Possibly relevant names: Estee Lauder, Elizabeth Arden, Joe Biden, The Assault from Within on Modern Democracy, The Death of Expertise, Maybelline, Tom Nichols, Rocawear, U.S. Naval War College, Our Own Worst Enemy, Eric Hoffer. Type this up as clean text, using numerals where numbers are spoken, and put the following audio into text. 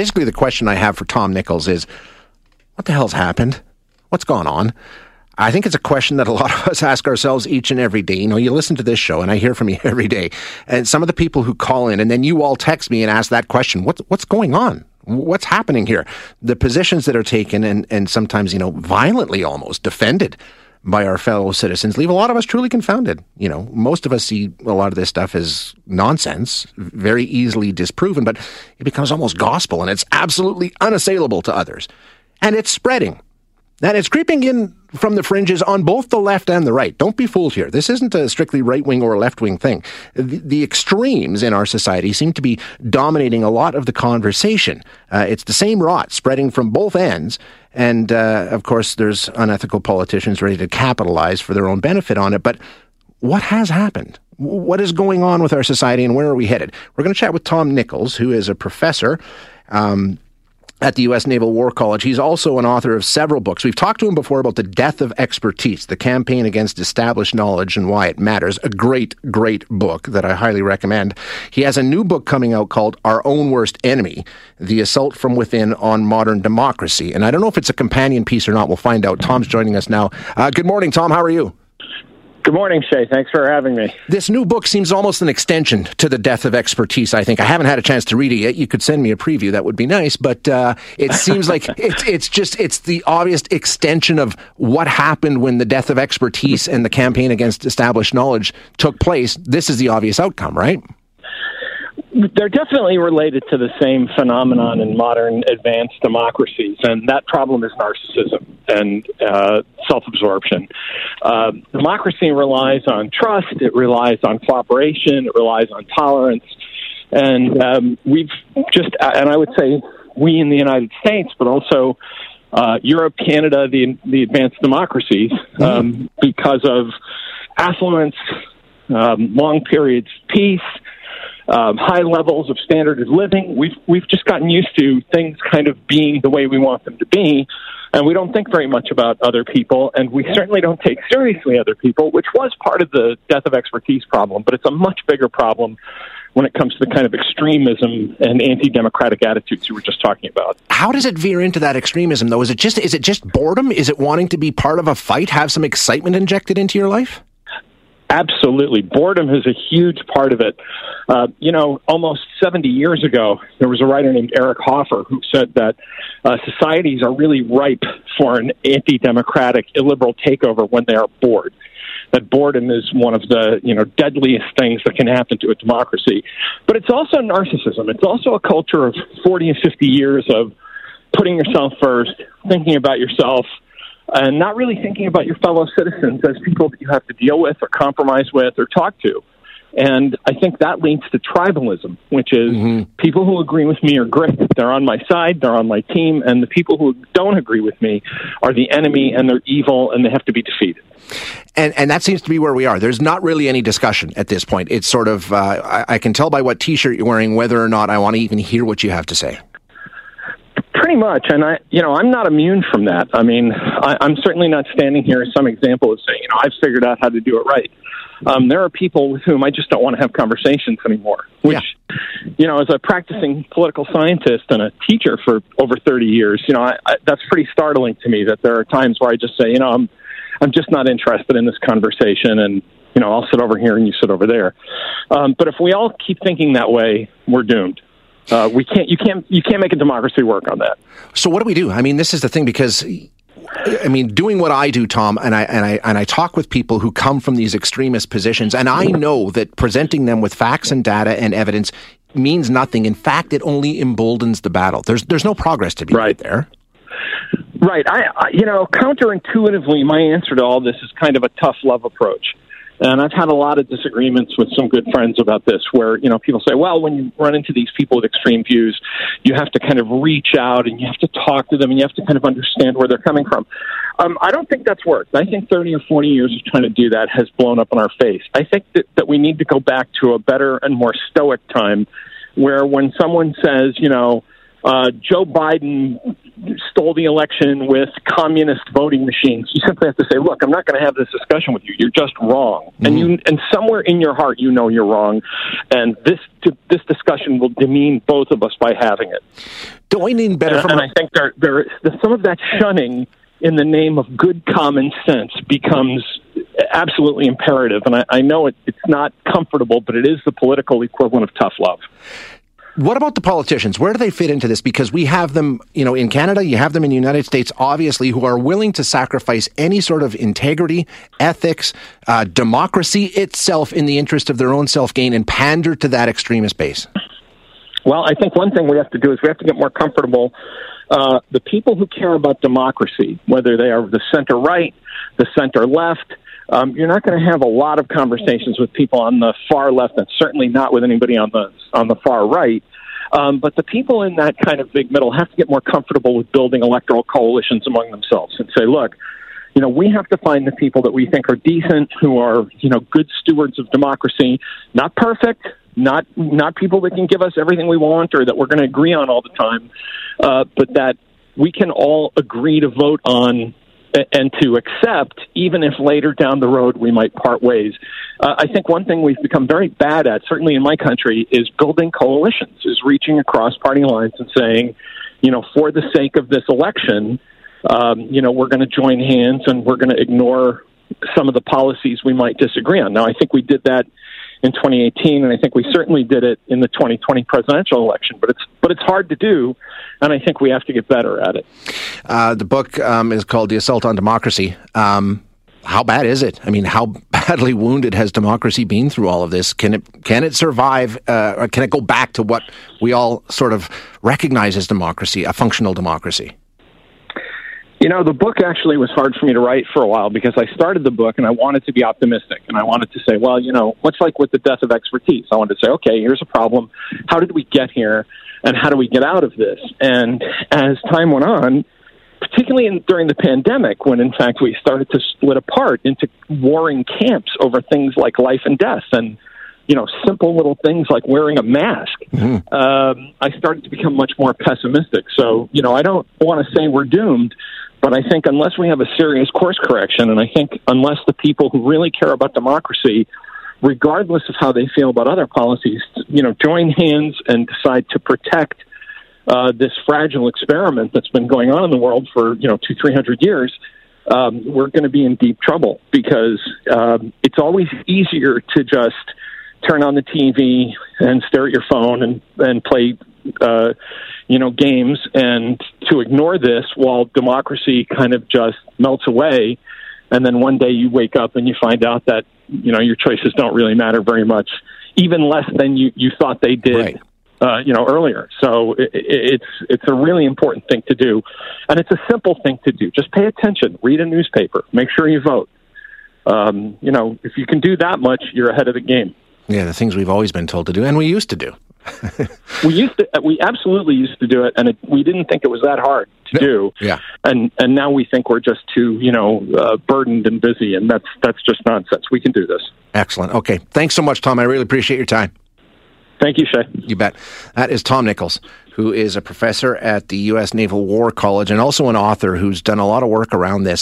basically the question I have for Tom Nichols is, what the hell's happened? What's gone on? I think it's a question that a lot of us ask ourselves each and every day. You know, you listen to this show, and I hear from you every day. And some of the people who call in, and then you all text me and ask that question, what's going on? What's happening here? The positions that are taken and sometimes, you know, violently almost defended by our fellow citizens leave a lot of us truly confounded. You know, most of us see a lot of this stuff as nonsense, very easily disproven, but it becomes almost gospel, and it's absolutely unassailable to others. And it's spreading. And it's creeping in from the fringes on both the left and the right. Don't be fooled here. This isn't a strictly right-wing or left-wing thing. The extremes in our society seem to be dominating a lot of the conversation. It's the same rot spreading from both ends. And, of course, there's unethical politicians ready to capitalize for their own benefit on it. But what has happened? What is going on with our society, and where are we headed? We're going to chat with Tom Nichols, who is a professor at the U.S. Naval War College. He's also an author of several books. We've talked to him before about The Death of Expertise, The Campaign Against Established Knowledge and Why It Matters, a great, great book that I highly recommend. He has a new book coming out called Our Own Worst Enemy, The Assault from Within on Modern Democracy. And I don't know if it's a companion piece or not. We'll find out. Tom's joining us now. Good morning, Tom. How are you? Good morning, Shay. Thanks for having me. This new book seems almost an extension to The Death of Expertise, I think. I haven't had a chance to read it yet. You could send me a preview. That would be nice. But it seems like it's the obvious extension of what happened when The Death of Expertise and the Campaign Against Established Knowledge took place. This is the obvious outcome, right? They're definitely related to the same phenomenon in modern advanced democracies, and that problem is narcissism and self-absorption. Democracy relies on trust, it relies on cooperation, it relies on tolerance, and I would say we in the United States, but also Europe, Canada, the advanced democracies, because of affluence, long periods of peace, high levels of standard of living. We've just gotten used to things kind of being the way we want them to be, and we don't think very much about other people, and we certainly don't take seriously other people, which was part of the death of expertise problem, but it's a much bigger problem when it comes to the kind of extremism and anti-democratic attitudes you were just talking about. How does it veer into that extremism, though? Is it just boredom? Is it wanting to be part of a fight, have some excitement injected into your life? Absolutely. Boredom is a huge part of it. Almost 70 years ago, there was a writer named Eric Hoffer who said that societies are really ripe for an anti-democratic, illiberal takeover when they are bored. That boredom is one of the, deadliest things that can happen to a democracy. But it's also narcissism. It's also a culture of 40 and 50 years of putting yourself first, thinking about yourself, and not really thinking about your fellow citizens as people that you have to deal with or compromise with or talk to. And I think that leads to tribalism, which is people who agree with me are great. They're on my side, they're on my team, and the people who don't agree with me are the enemy, and they're evil, and they have to be defeated. And that seems to be where we are. There's not really any discussion at this point. It's sort of, I can tell by what T-shirt you're wearing whether or not I want to even hear what you have to say. Pretty much, and I'm not immune from that. I mean, I'm certainly not standing here as some example of saying, I've figured out how to do it right. There are people with whom I just don't want to have conversations anymore, which, as a practicing political scientist and a teacher for over 30 years, that's pretty startling to me that there are times where I just say, I'm just not interested in this conversation, and, I'll sit over here and you sit over there. But if we all keep thinking that way, we're doomed. You can't make a democracy work on that. So what do we do? I mean, this is the thing, because doing what I do, Tom, and I talk with people who come from these extremist positions, and I know that presenting them with facts and data and evidence means nothing. In fact, it only emboldens the battle. There's no progress to be made there. Right. I counterintuitively, my answer to all this is kind of a tough love approach. And I've had a lot of disagreements with some good friends about this where, people say, well, when you run into these people with extreme views, you have to kind of reach out and you have to talk to them and you have to kind of understand where they're coming from. I don't think that's worked. I think 30 or 40 years of trying to do that has blown up in our face. I think that we need to go back to a better and more stoic time where when someone says, Joe Biden stole the election with communist voting machines. You simply have to say, look, I'm not going to have this discussion with you. You're just wrong. Mm-hmm. And somewhere in your heart, you know you're wrong. And this discussion will demean both of us by having it. Doing better. And I think there's some of that shunning in the name of good common sense becomes absolutely imperative. And I know it's not comfortable, but it is the political equivalent of tough love. What about the politicians? Where do they fit into this? Because we have them, in Canada, you have them in the United States, obviously, who are willing to sacrifice any sort of integrity, ethics, democracy itself in the interest of their own self-gain and pander to that extremist base. Well, I think one thing we have to do is we have to get more comfortable. The people who care about democracy, whether they are the center-right, the center-left, you're not going to have a lot of conversations with people on the far left, and certainly not with anybody on the far right. But the people in that kind of big middle have to get more comfortable with building electoral coalitions among themselves and say, look, we have to find the people that we think are decent, who are, good stewards of democracy, not perfect, not people that can give us everything we want or that we're going to agree on all the time, but that we can all agree to vote on and to accept, even if later down the road we might part ways. I think one thing we've become very bad at, certainly in my country, is building coalitions, is reaching across party lines and saying, for the sake of this election, we're going to join hands and we're going to ignore some of the policies we might disagree on. Now, I think we did that in 2018, and I think we certainly did it in the 2020 presidential election, but it's hard to do, and I think we have to get better at it. The book is called The Assault on Democracy. How bad is it? I mean, how badly wounded has democracy been through all of this? Can it survive, or can it go back to what we all sort of recognize as democracy, a functional democracy? The book actually was hard for me to write for a while because I started the book and I wanted to be optimistic and I wanted to say, well, much like with The Death of Expertise, I wanted to say, okay, here's a problem. How did we get here and how do we get out of this? And as time went on, particularly during the pandemic, when in fact we started to split apart into warring camps over things like life and death and simple little things like wearing a mask, mm-hmm. I started to become much more pessimistic. So, I don't want to say we're doomed, but I think unless we have a serious course correction, and I think unless the people who really care about democracy, regardless of how they feel about other policies, join hands and decide to protect this fragile experiment that's been going on in the world for, 200-300 years, we're going to be in deep trouble because it's always easier to just turn on the TV and stare at your phone and play, games, and to ignore this while democracy kind of just melts away. And then one day you wake up and you find out that, your choices don't really matter very much, even less than you thought they did, right. Earlier. So it's a really important thing to do. And it's a simple thing to do. Just pay attention, read a newspaper, make sure you vote. If you can do that much, you're ahead of the game. Yeah, the things we've always been told to do, and we used to do. We absolutely used to do it, and we didn't think it was that hard to do. Yeah. And now we think we're just too, burdened and busy, and that's just nonsense. We can do this. Excellent. Okay. Thanks so much, Tom. I really appreciate your time. Thank you, Shay. You bet. That is Tom Nichols, who is a professor at the U.S. Naval War College and also an author who's done a lot of work around this.